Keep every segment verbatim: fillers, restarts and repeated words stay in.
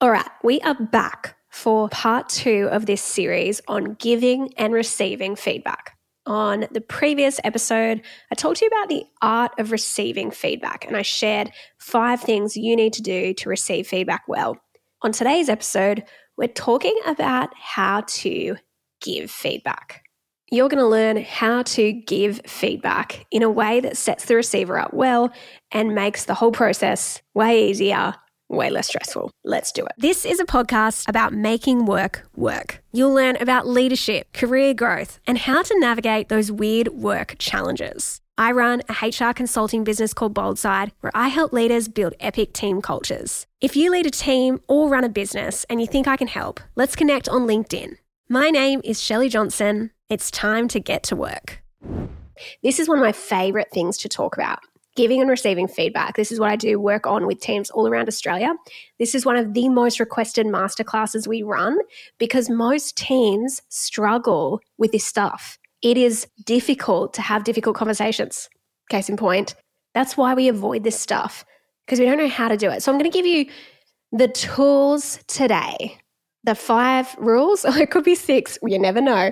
All right, we are back for part two of this series on giving and receiving feedback. On the previous episode, I talked to you about the art of receiving feedback, and I shared five things you need to do to receive feedback well. On today's episode, we're talking about how to give feedback. You're going to learn how to give feedback in a way that sets the receiver up well and makes the whole process way easier, way less stressful. Let's do it. This is a podcast about making work work. You'll learn about leadership, career growth, and how to navigate those weird work challenges. I run a H R consulting business called Boldside, where I help leaders build epic team cultures. If you lead a team or run a business and you think I can help, let's connect on LinkedIn. My name is Shelley Johnson. It's time to get to work. This is one of my favorite things to talk about. Giving and receiving feedback. This is what I do work on with teams all around Australia. This is one of the most requested masterclasses we run because most teams struggle with this stuff. It is difficult to have difficult conversations. Case in point, that's why we avoid this stuff because we don't know how to do it. So I'm going to give you the tools today, the five rules, or it could be six, you never know.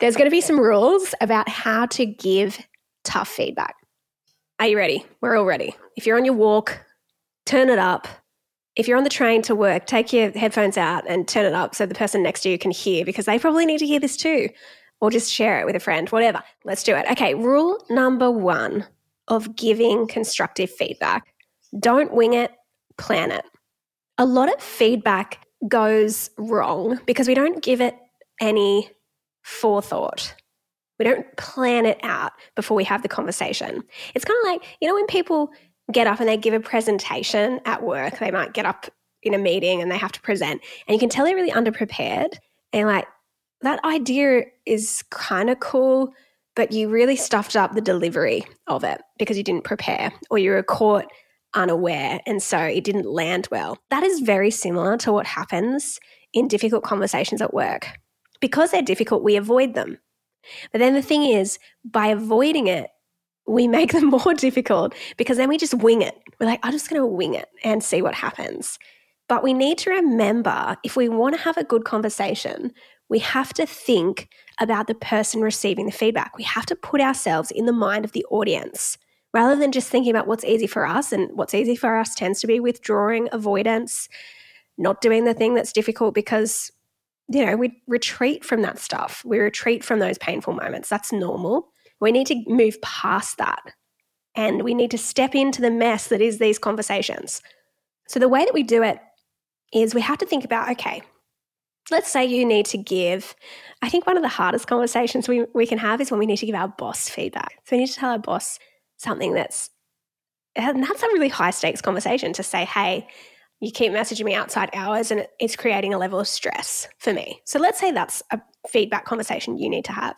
There's going to be some rules about how to give tough feedback. Are you ready? We're all ready. If you're on your walk, turn it up. If you're on the train to work, take your headphones out and turn it up so the person next to you can hear because they probably need to hear this too. Or just share it with a friend, whatever. Let's do it. Okay, rule number one of giving constructive feedback. Don't wing it, plan it. A lot of feedback goes wrong because we don't give it any forethought. We don't plan it out before we have the conversation. It's kind of like, you know, when people get up and they give a presentation at work, they might get up in a meeting and they have to present and you can tell they're really underprepared and like, that idea is kind of cool, but you really stuffed up the delivery of it because you didn't prepare or you were caught unaware and so it didn't land well. That is very similar to what happens in difficult conversations at work. Because they're difficult, we avoid them. But then the thing is, by avoiding it, we make them more difficult because then we just wing it. We're like, I'm just going to wing it and see what happens. But we need to remember if we want to have a good conversation, we have to think about the person receiving the feedback. We have to put ourselves in the mind of the audience rather than just thinking about what's easy for us. And what's easy for us tends to be withdrawing, avoidance, not doing the thing that's difficult because you know, we retreat from that stuff. We retreat from those painful moments. That's normal. We need to move past that and we need to step into the mess that is these conversations. So the way that we do it is we have to think about, okay, let's say you need to give, I think one of the hardest conversations we, we can have is when we need to give our boss feedback. So we need to tell our boss something that's, and that's a really high stakes conversation to say, hey, you keep messaging me outside hours and it's creating a level of stress for me. So let's say that's a feedback conversation you need to have.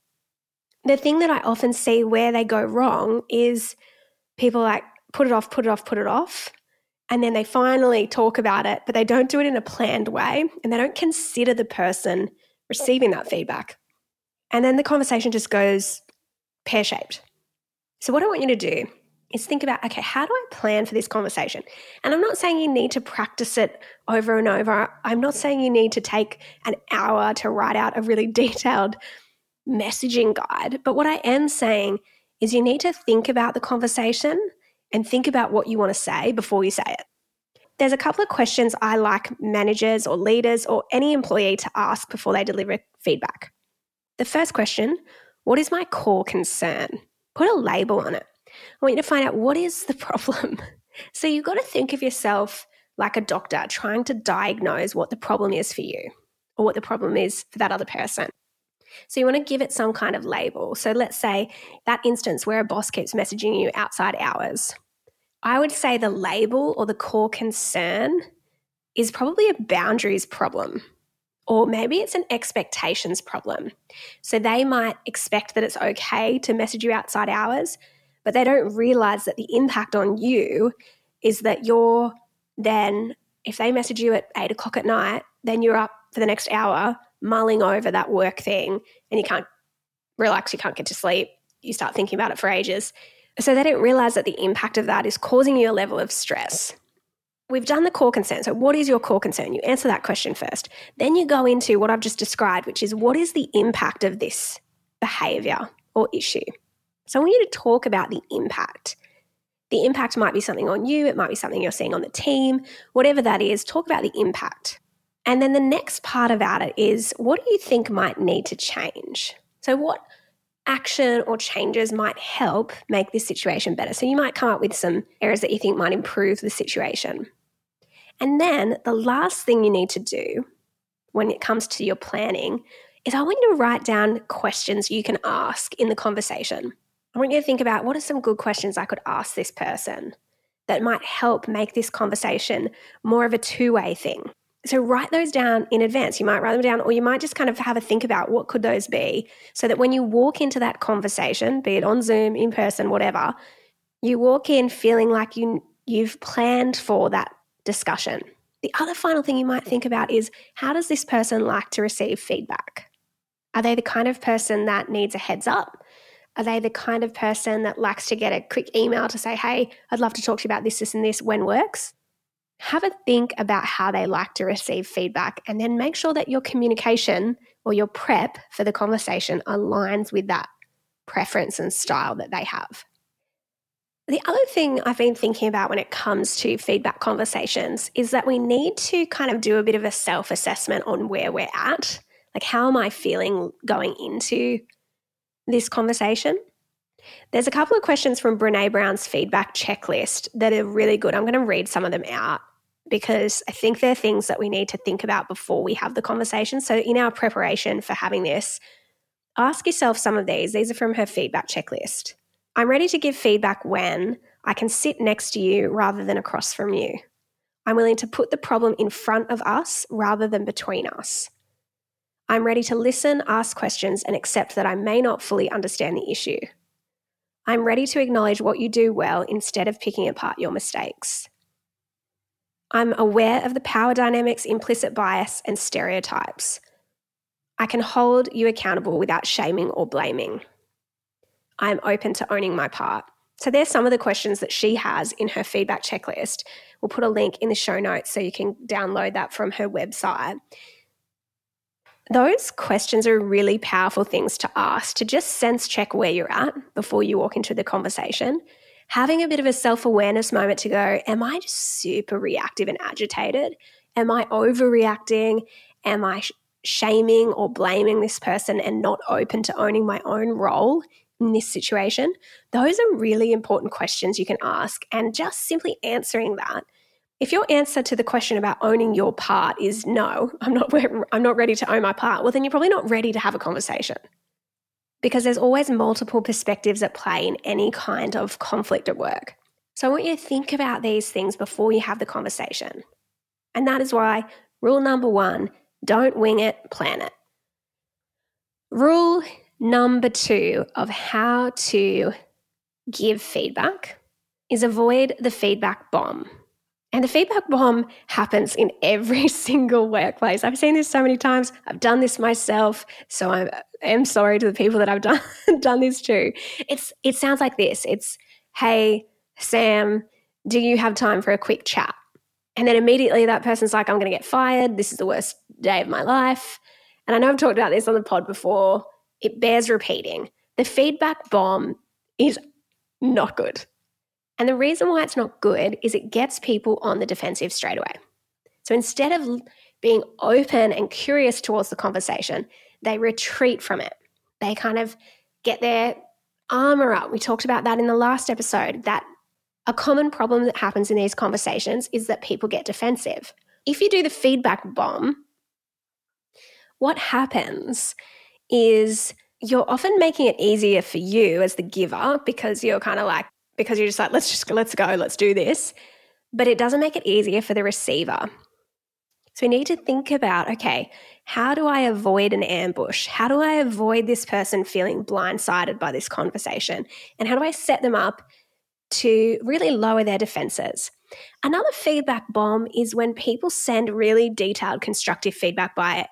The thing that I often see where they go wrong is people like put it off, put it off, put it off, and then they finally talk about it, but they don't do it in a planned way and they don't consider the person receiving that feedback. And then the conversation just goes pear-shaped. So what I want you to do is think about, okay, how do I plan for this conversation? And I'm not saying you need to practice it over and over. I'm not saying you need to take an hour to write out a really detailed messaging guide. But what I am saying is you need to think about the conversation and think about what you want to say before you say it. There's a couple of questions I like managers or leaders or any employee to ask before they deliver feedback. The first question, what is my core concern? Put a label on it. I want you to find out what is the problem. So you've got to think of yourself like a doctor trying to diagnose what the problem is for you or what the problem is for that other person. So you want to give it some kind of label. So let's say that instance where a boss keeps messaging you outside hours. I would say the label or the core concern is probably a boundaries problem, or maybe it's an expectations problem. So they might expect that it's okay to message you outside hours, but they don't realise that the impact on you is that you're then, if they message you at eight o'clock at night, then you're up for the next hour mulling over that work thing and you can't relax, you can't get to sleep, you start thinking about it for ages. So they don't realise that the impact of that is causing you a level of stress. We've done the core concern. So what is your core concern? You answer that question first. Then you go into what I've just described, which is what is the impact of this behaviour or issue? So I want you to talk about the impact. The impact might be something on you. It might be something you're seeing on the team. Whatever that is, talk about the impact. And then the next part about it is what do you think might need to change? So what action or changes might help make this situation better. So you might come up with some areas that you think might improve the situation. And then the last thing you need to do when it comes to your planning is I want you to write down questions you can ask in the conversation. I want you to think about what are some good questions I could ask this person that might help make this conversation more of a two-way thing. So write those down in advance. You might write them down, or you might just kind of have a think about what could those be so that when you walk into that conversation, be it on Zoom, in person, whatever, you walk in feeling like you, you've planned for that discussion. The other final thing you might think about is how does this person like to receive feedback? Are they the kind of person that needs a heads up? Are they the kind of person that likes to get a quick email to say, hey, I'd love to talk to you about this, this and this when works? Have a think about how they like to receive feedback and then make sure that your communication or your prep for the conversation aligns with that preference and style that they have. The other thing I've been thinking about when it comes to feedback conversations is that we need to kind of do a bit of a self-assessment on where we're at. Like, how am I feeling going into this conversation? There's a couple of questions from Brené Brown's feedback checklist that are really good. I'm going to read some of them out because I think they're things that we need to think about before we have the conversation. So in our preparation for having this, ask yourself some of these. These are from her feedback checklist. I'm ready to give feedback when I can sit next to you rather than across from you. I'm willing to put the problem in front of us rather than between us. I'm ready to listen, ask questions, and accept that I may not fully understand the issue. I'm ready to acknowledge what you do well instead of picking apart your mistakes. I'm aware of the power dynamics, implicit bias, and stereotypes. I can hold you accountable without shaming or blaming. I'm open to owning my part. So there's some of the questions that she has in her feedback checklist. We'll put a link in the show notes so you can download that from her website. Those questions are really powerful things to ask, to just sense check where you're at before you walk into the conversation. Having a bit of a self-awareness moment to go, am I just super reactive and agitated? Am I overreacting? Am I sh- shaming or blaming this person and not open to owning my own role in this situation? Those are really important questions you can ask, and just simply answering that. If your answer to the question about owning your part is no, I'm not I'm not ready to own my part, well, then you're probably not ready to have a conversation, because there's always multiple perspectives at play in any kind of conflict at work. So I want you to think about these things before you have the conversation. And that is why rule number one, don't wing it, plan it. Rule number two of how to give feedback is avoid the feedback bomb. And the feedback bomb happens in every single workplace. I've seen this so many times. I've done this myself, so I am sorry to the people that I've done done this to. It's it sounds like this. It's, hey, Sam, do you have time for a quick chat? And then immediately that person's like, I'm going to get fired. This is the worst day of my life. And I know I've talked about this on the pod before. It bears repeating. The feedback bomb is not good. And the reason why it's not good is it gets people on the defensive straight away. So instead of being open and curious towards the conversation, they retreat from it. They kind of get their armor up. We talked about that in the last episode, that a common problem that happens in these conversations is that people get defensive. If you do the feedback bomb, what happens is you're often making it easier for you as the giver, because you're kind of like, because you're just like, let's just, let's go, let's do this. But it doesn't make it easier for the receiver. So we need to think about, okay, how do I avoid an ambush? How do I avoid this person feeling blindsided by this conversation? And how do I set them up to really lower their defenses? Another feedback bomb is when people send really detailed constructive feedback by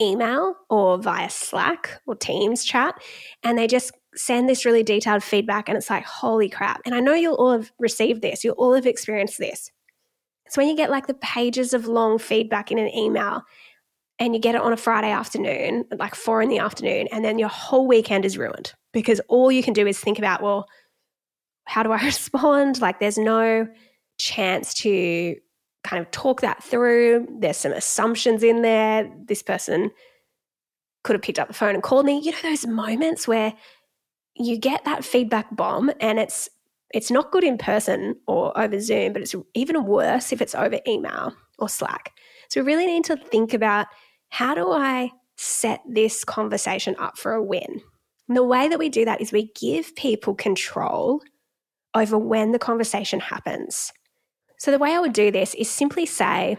email or via Slack or Teams chat, and they just send this really detailed feedback and it's like, holy crap. And I know you'll all have received this. You'll all have experienced this. It's when you get like the pages of long feedback in an email and you get it on a Friday afternoon, like four in the afternoon, and then your whole weekend is ruined because all you can do is think about, well, how do I respond? Like there's no chance to kind of talk that through. There's some assumptions in there. This person could have picked up the phone and called me. You know, those moments where you get that feedback bomb and it's it's not good in person or over Zoom, but it's even worse if it's over email or Slack. So we really need to think about, how do I set this conversation up for a win? And the way that we do that is we give people control over when the conversation happens. So the way I would do this is simply say,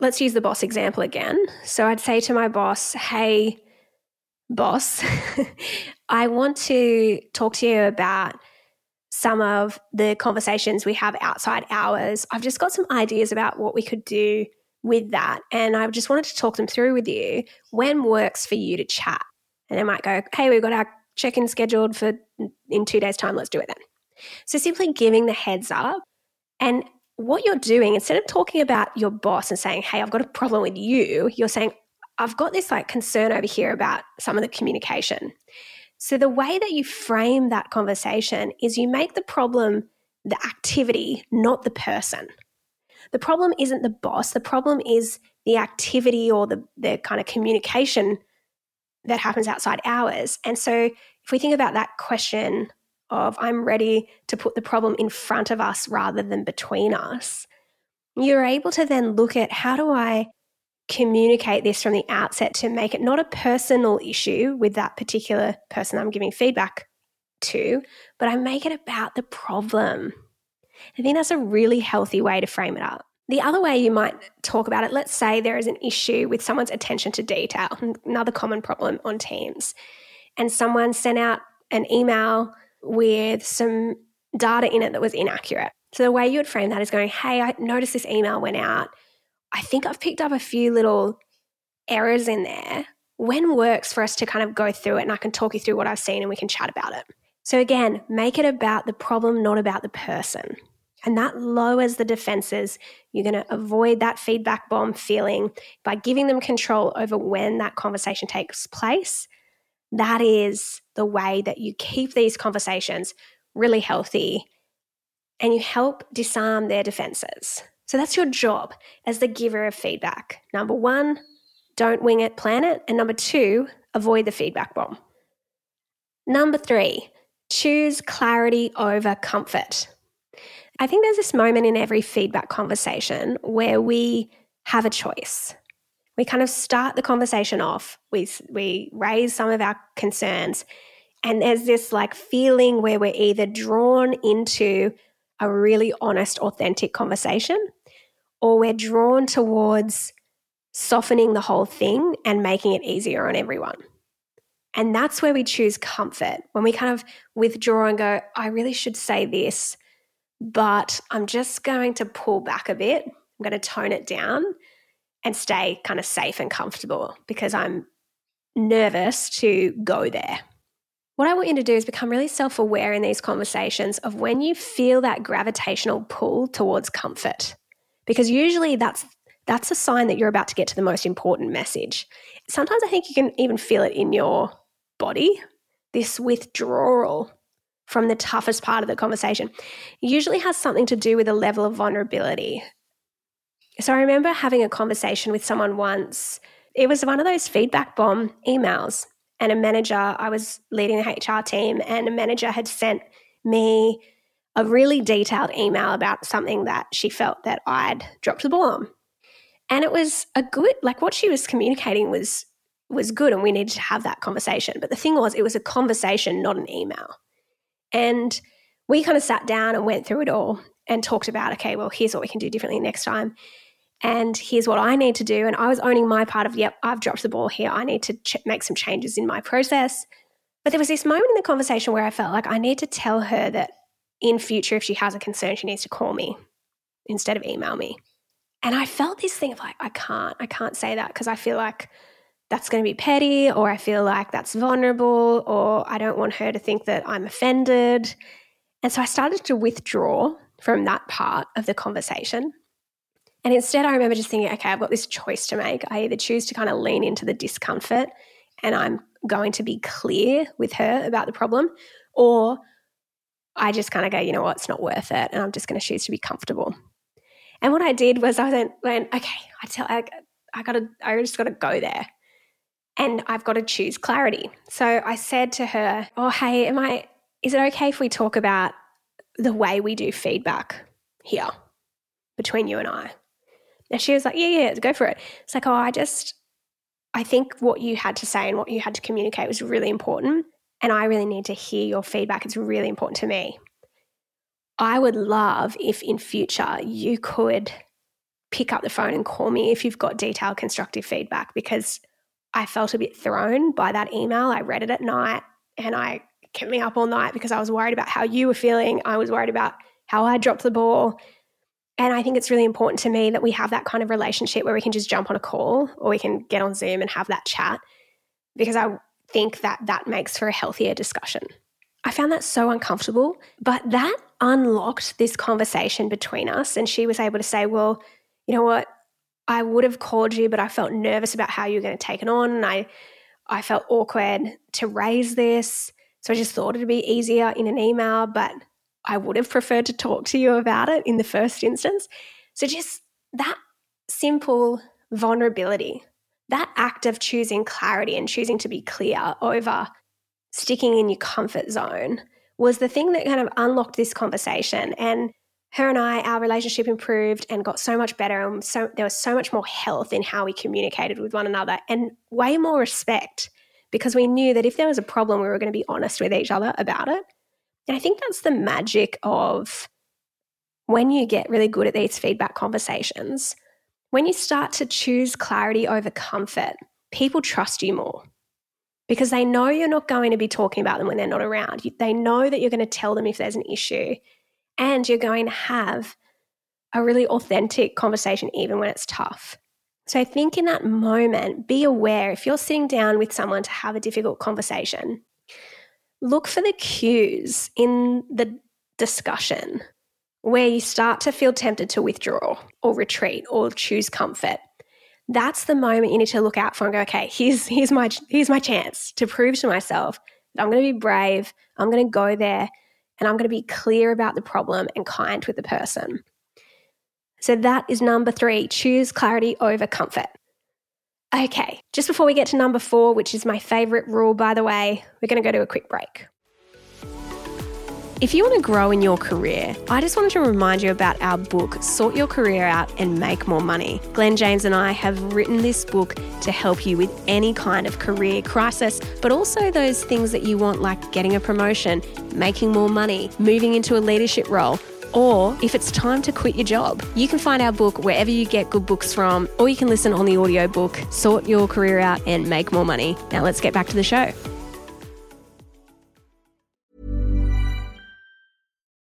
let's use the boss example again. So I'd say to my boss, hey, boss, I want to talk to you about some of the conversations we have outside hours. I've just got some ideas about what we could do with that, and I just wanted to talk them through with you. When works for you to chat? And they might go, hey, we've got our check-in scheduled for in two days' time. Let's do it then. So simply giving the heads up. And what you're doing, instead of talking about your boss and saying, hey, I've got a problem with you, you're saying, I've got this like concern over here about some of the communication. So the way that you frame that conversation is you make the problem the activity, not the person. The problem isn't the boss. The problem is the activity or the, the kind of communication that happens outside hours. And so if we think about that question of I'm ready to put the problem in front of us rather than between us, you're able to then look at, how do I communicate this from the outset to make it not a personal issue with that particular person I'm giving feedback to, but I make it about the problem. I think that's a really healthy way to frame it up. The other way you might talk about it, let's say there is an issue with someone's attention to detail, another common problem on Teams, and someone sent out an email with some data in it that was inaccurate. So the way you would frame that is going, hey, I noticed this email went out. I think I've picked up a few little errors in there. When works for us to kind of go through it, and I can talk you through what I've seen and we can chat about it. So again, make it about the problem, not about the person. And that lowers the defenses. You're going to avoid that feedback bomb feeling by giving them control over when that conversation takes place. That is the way that you keep these conversations really healthy and you help disarm their defenses. So that's your job as the giver of feedback. Number one, don't wing it, plan it. And number two, avoid the feedback bomb. Number three, choose clarity over comfort. I think there's this moment in every feedback conversation where we have a choice. We kind of start the conversation off, we, we raise some of our concerns, and there's this like feeling where we're either drawn into a really honest, authentic conversation, or we're drawn towards softening the whole thing and making it easier on everyone. And that's where we choose comfort, when we kind of withdraw and go, I really should say this, but I'm just going to pull back a bit. I'm going to tone it down and stay kind of safe and comfortable because I'm nervous to go there. What I want you to do is become really self-aware in these conversations of when you feel that gravitational pull towards comfort, because usually that's that's a sign that you're about to get to the most important message. Sometimes I think you can even feel it in your body, this withdrawal from the toughest part of the conversation. It usually has something to do with a level of vulnerability. So I remember having a conversation with someone once. It was one of those feedback bomb emails, and a manager, I was leading the H R team, and a manager had sent me a really detailed email about something that she felt that I'd dropped the ball on. And it was a good, like what she was communicating was was good, and we needed to have that conversation. But the thing was, it was a conversation, not an email. And we kind of sat down and went through it all and talked about, okay, well, here's what we can do differently next time. And here's what I need to do. And I was owning my part of, yep, I've dropped the ball here. I need to ch- make some changes in my process. But there was this moment in the conversation where I felt like I need to tell her that in future, if she has a concern, she needs to call me instead of email me. And I felt this thing of like, I can't, I can't say that because I feel like that's going to be petty, or I feel like that's vulnerable, or I don't want her to think that I'm offended. And so I started to withdraw from that part of the conversation. And instead I remember just thinking, okay, I've got this choice to make. I either choose to kind of lean into the discomfort and I'm going to be clear with her about the problem, or I just kind of go, you know what, it's not worth it, and I'm just going to choose to be comfortable. And what I did was I went, went okay, I tell, I, I got to, I just got to go there, and I've got to choose clarity. So I said to her, oh, hey, am I? Is it okay if we talk about the way we do feedback here between you and I? And she was like, yeah, yeah, go for it. It's like, oh, I just, I think what you had to say and what you had to communicate was really important, and I really need to hear your feedback. It's really important to me. I would love if in future you could pick up the phone and call me if you've got detailed constructive feedback, because I felt a bit thrown by that email. I read it at night and I kept me up all night because I was worried about how you were feeling. I was worried about how I dropped the ball. And I think it's really important to me that we have that kind of relationship where we can just jump on a call or we can get on Zoom and have that chat, because I think that that makes for a healthier discussion. I found that so uncomfortable, but that unlocked this conversation between us, and she was able to say, well, you know what, I would have called you, but I felt nervous about how you were going to take it on, and I, I felt awkward to raise this, so I just thought it would be easier in an email, but I would have preferred to talk to you about it in the first instance. So just that simple vulnerability, that act of choosing clarity and choosing to be clear over sticking in your comfort zone was the thing that kind of unlocked this conversation. And her and I, our relationship improved and got so much better. And so there was so much more health in how we communicated with one another, and way more respect, because we knew that if there was a problem, we were going to be honest with each other about it. And I think that's the magic of when you get really good at these feedback conversations, when you start to choose clarity over comfort, people trust you more, because they know you're not going to be talking about them when they're not around. They know that you're going to tell them if there's an issue, and you're going to have a really authentic conversation even when it's tough. So I think in that moment, be aware if you're sitting down with someone to have a difficult conversation, look for the cues in the discussion where you start to feel tempted to withdraw or retreat or choose comfort. That's the moment you need to look out for and go, okay, here's here's my here's my chance to prove to myself that I'm going to be brave, I'm going to go there, and I'm going to be clear about the problem and kind with the person. So that is number three, choose clarity over comfort. Okay, just before we get to number four, which is my favourite rule, by the way, we're going to go to a quick break. If you want to grow in your career, I just wanted to remind you about our book, Sort Your Career Out and Make More Money. Glenn James and I have written this book to help you with any kind of career crisis, but also those things that you want, like getting a promotion, making more money, moving into a leadership role, or if it's time to quit your job. You can find our book wherever you get good books from, or you can listen on the audiobook, Sort Your Career Out and Make More Money. Now let's get back to the show.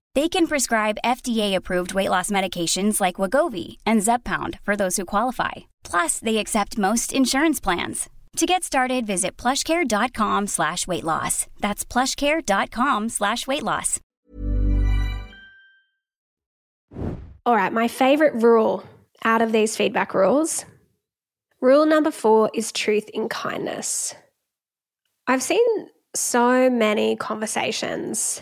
They can prescribe F D A-approved weight loss medications like Wegovy and Zepbound for those who qualify. Plus, they accept most insurance plans. To get started, visit plushcare.com slash weight loss. That's plushcare.com slash weight loss. All right, my favorite rule out of these feedback rules. Rule number four is truth in kindness. I've seen so many conversations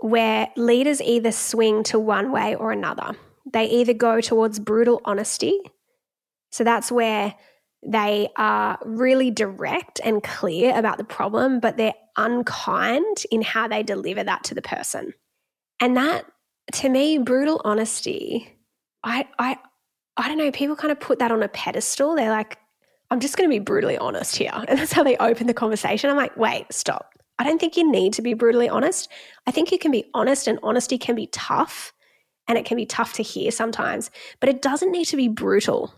where leaders either swing to one way or another. They either go towards brutal honesty. So that's where they are really direct and clear about the problem, but they're unkind in how they deliver that to the person. And that, to me, brutal honesty, I I, I don't know, people kind of put that on a pedestal. They're like, I'm just going to be brutally honest here. And that's how they open the conversation. I'm like, wait, stop. I don't think you need to be brutally honest. I think you can be honest, and honesty can be tough, and it can be tough to hear sometimes, but it doesn't need to be brutal.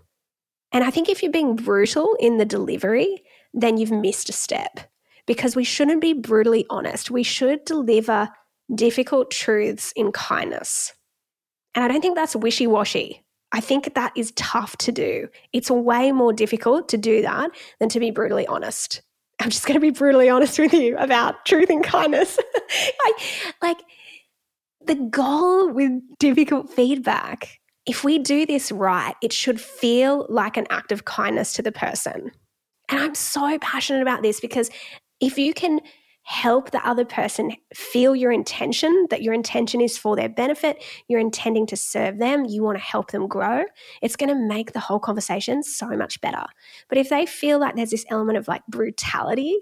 And I think if you're being brutal in the delivery, then you've missed a step, because we shouldn't be brutally honest. We should deliver difficult truths in kindness. And I don't think that's wishy-washy. I think that is tough to do. It's way more difficult to do that than to be brutally honest. I'm just going to be brutally honest with you about truth and kindness. like, like the goal with difficult feedback, if we do this right, it should feel like an act of kindness to the person. And I'm so passionate about this, because if you can help the other person feel your intention, that your intention is for their benefit, you're intending to serve them, you want to help them grow, it's going to make the whole conversation so much better. But if they feel like there's this element of like brutality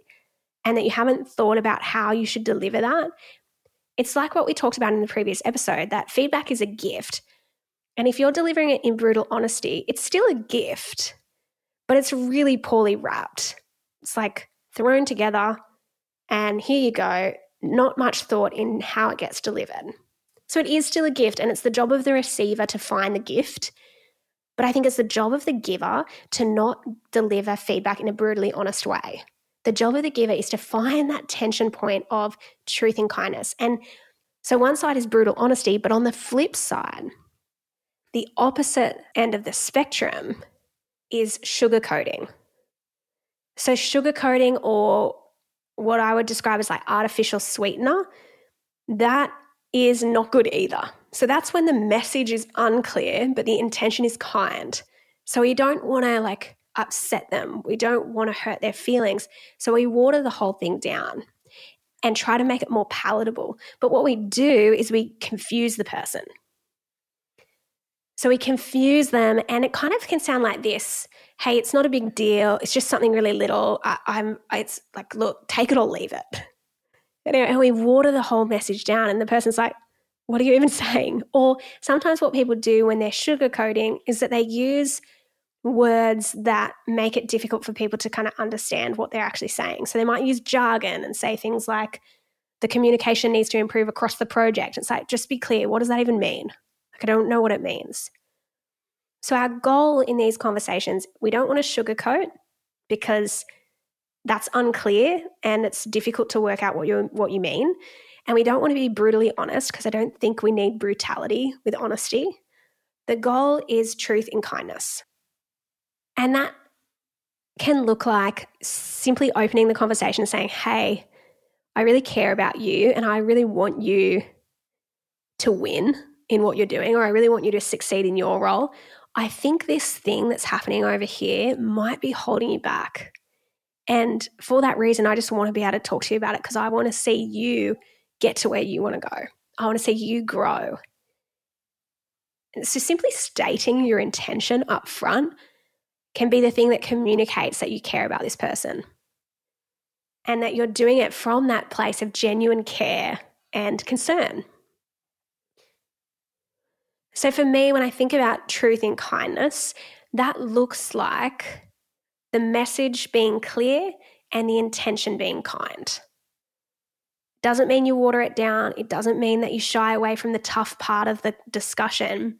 and that you haven't thought about how you should deliver that, it's like what we talked about in the previous episode, that feedback is a gift. And if you're delivering it in brutal honesty, it's still a gift, but it's really poorly wrapped. It's like thrown together, and here you go, not much thought in how it gets delivered. So it is still a gift, and it's the job of the receiver to find the gift. But I think it's the job of the giver to not deliver feedback in a brutally honest way. The job of the giver is to find that tension point of truth and kindness. And so one side is brutal honesty, but on the flip side, the opposite end of the spectrum is sugarcoating. So sugarcoating, or what I would describe as like artificial sweetener, that is not good either. So that's when the message is unclear, but the intention is kind. So we don't want to like upset them. We don't want to hurt their feelings. So we water the whole thing down and try to make it more palatable. But what we do is we confuse the person. So we confuse them, and it kind of can sound like this. Hey, it's not a big deal. It's just something really little. I, I'm. It's like, look, take it or leave it. Anyway, and we water the whole message down, and the person's like, what are you even saying? Or sometimes what people do when they're sugarcoating is that they use words that make it difficult for people to kind of understand what they're actually saying. So they might use jargon and say things like, the communication needs to improve across the project. It's like, just be clear. What does that even mean? I don't know what it means. So our goal in these conversations, we don't want to sugarcoat, because that's unclear and it's difficult to work out what you what you mean. And we don't want to be brutally honest, because I don't think we need brutality with honesty. The goal is truth in kindness. And that can look like simply opening the conversation and saying, hey, I really care about you and I really want you to win in what you're doing, or I really want you to succeed in your role. I think this thing that's happening over here might be holding you back. And for that reason, I just want to be able to talk to you about it, because I want to see you get to where you want to go. I want to see you grow. So simply stating your intention up front can be the thing that communicates that you care about this person and that you're doing it from that place of genuine care and concern. So for me, when I think about truth in kindness, that looks like the message being clear and the intention being kind. Doesn't mean you water it down. It doesn't mean that you shy away from the tough part of the discussion,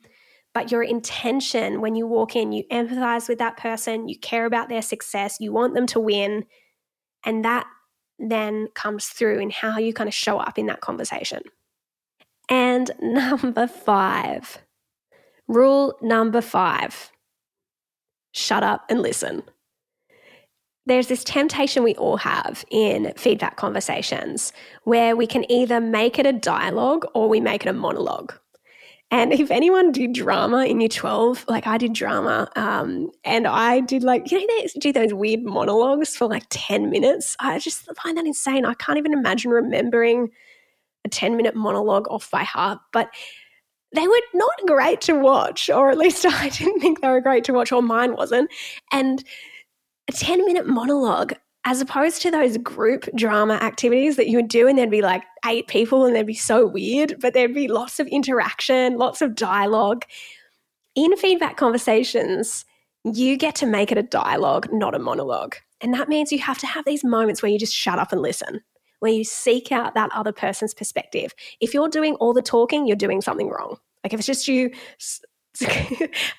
but your intention when you walk in, you empathize with that person, you care about their success, you want them to win, and that then comes through in how you kind of show up in that conversation. And number five, rule number five, shut up and listen. There's this temptation we all have in feedback conversations where we can either make it a dialogue or we make it a monologue. And if anyone did drama in year twelve, like I did drama um, and I did like, you know, they do those weird monologues for like ten minutes. I just find that insane. I can't even imagine remembering a ten-minute monologue off by heart, but they were not great to watch, or at least I didn't think they were great to watch, or mine wasn't. And a ten-minute monologue, as opposed to those group drama activities that you would do and there'd be like eight people and they'd be so weird, but there'd be lots of interaction, lots of dialogue. In feedback conversations, you get to make it a dialogue, not a monologue. And that means you have to have these moments where you just shut up and listen, where you seek out that other person's perspective. If you're doing all the talking, you're doing something wrong. Like if it's just you...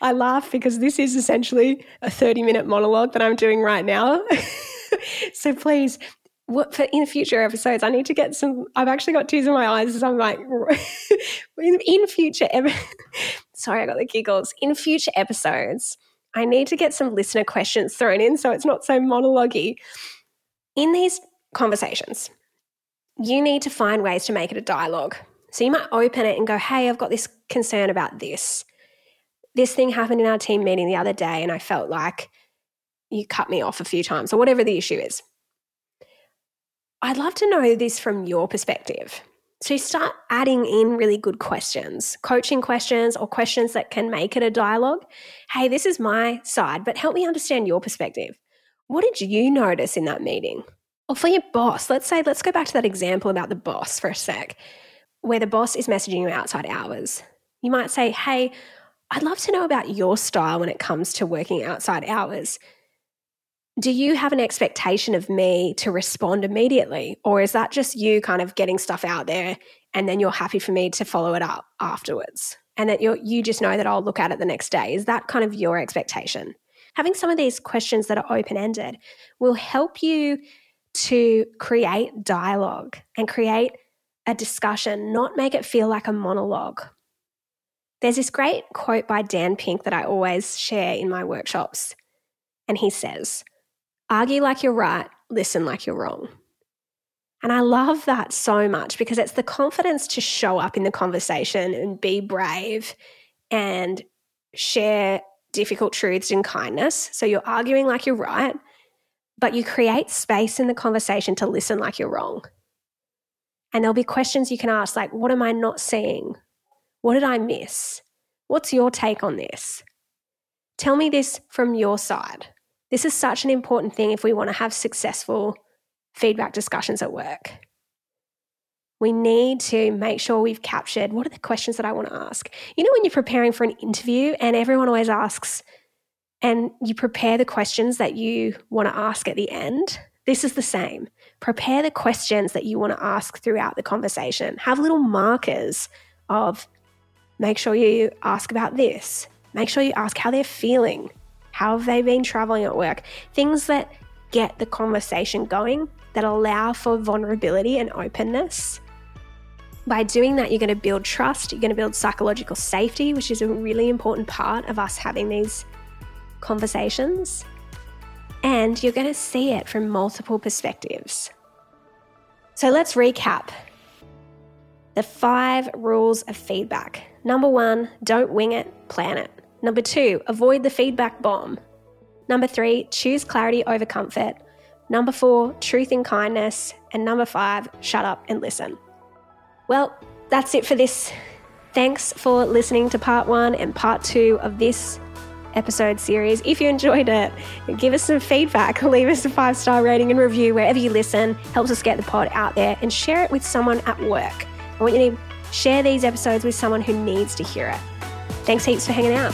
I laugh because this is essentially a thirty-minute monologue that I'm doing right now. So please, what, for in future episodes, I need to get some. I've actually got tears in my eyes as I'm like, in, in future, ever. Sorry, I got the giggles. In future episodes, I need to get some listener questions thrown in so it's not so monologue-y. In these conversations, you need to find ways to make it a dialogue. So you might open it and go, "Hey, I've got this concern about this. This thing happened in our team meeting the other day and I felt like you cut me off a few times," or whatever the issue is. "I'd love to know this from your perspective." So you start adding in really good questions, coaching questions or questions that can make it a dialogue. "Hey, this is my side, but help me understand your perspective. What did you notice in that meeting?" Or for your boss, let's say, let's go back to that example about the boss for a sec, where the boss is messaging you outside hours. You might say, "Hey, I'd love to know about your style when it comes to working outside hours. Do you have an expectation of me to respond immediately, or is that just you kind of getting stuff out there and then you're happy for me to follow it up afterwards and that you you just know that I'll look at it the next day? Is that kind of your expectation?" Having some of these questions that are open-ended will help you to create dialogue and create a discussion, not make it feel like a monologue. There's this great quote by Dan Pink that I always share in my workshops, and he says, "Argue like you're right, listen like you're wrong." And I love that so much because it's the confidence to show up in the conversation and be brave and share difficult truths in kindness. So you're arguing like you're right, but you create space in the conversation to listen like you're wrong. And there'll be questions you can ask like, "What am I not seeing? What did I miss? What's your take on this? Tell me this from your side." This is such an important thing if we want to have successful feedback discussions at work. We need to make sure we've captured, what are the questions that I want to ask? You know, when you're preparing for an interview and everyone always asks, and you prepare the questions that you want to ask at the end? This is the same. Prepare the questions that you want to ask throughout the conversation. Have little markers of, make sure you ask about this. Make sure you ask how they're feeling. How have they been traveling at work? Things that get the conversation going, that allow for vulnerability and openness. By doing that, you're going to build trust. You're going to build psychological safety, which is a really important part of us having these conversations. And you're going to see it from multiple perspectives. So let's recap the five rules of feedback. Number one, don't wing it, plan it. Number two, avoid the feedback bomb. Number three, choose clarity over comfort. Number four, truth in kindness. And number five, shut up and listen. Well, that's it for this. Thanks for listening to part one and part two of this episode series. If you enjoyed it, give us some feedback, leave us a five-star rating and review wherever you listen. Helps us get the pod out there, and share it with someone at work. I want you to share these episodes with someone who needs to hear it. Thanks heaps for hanging out.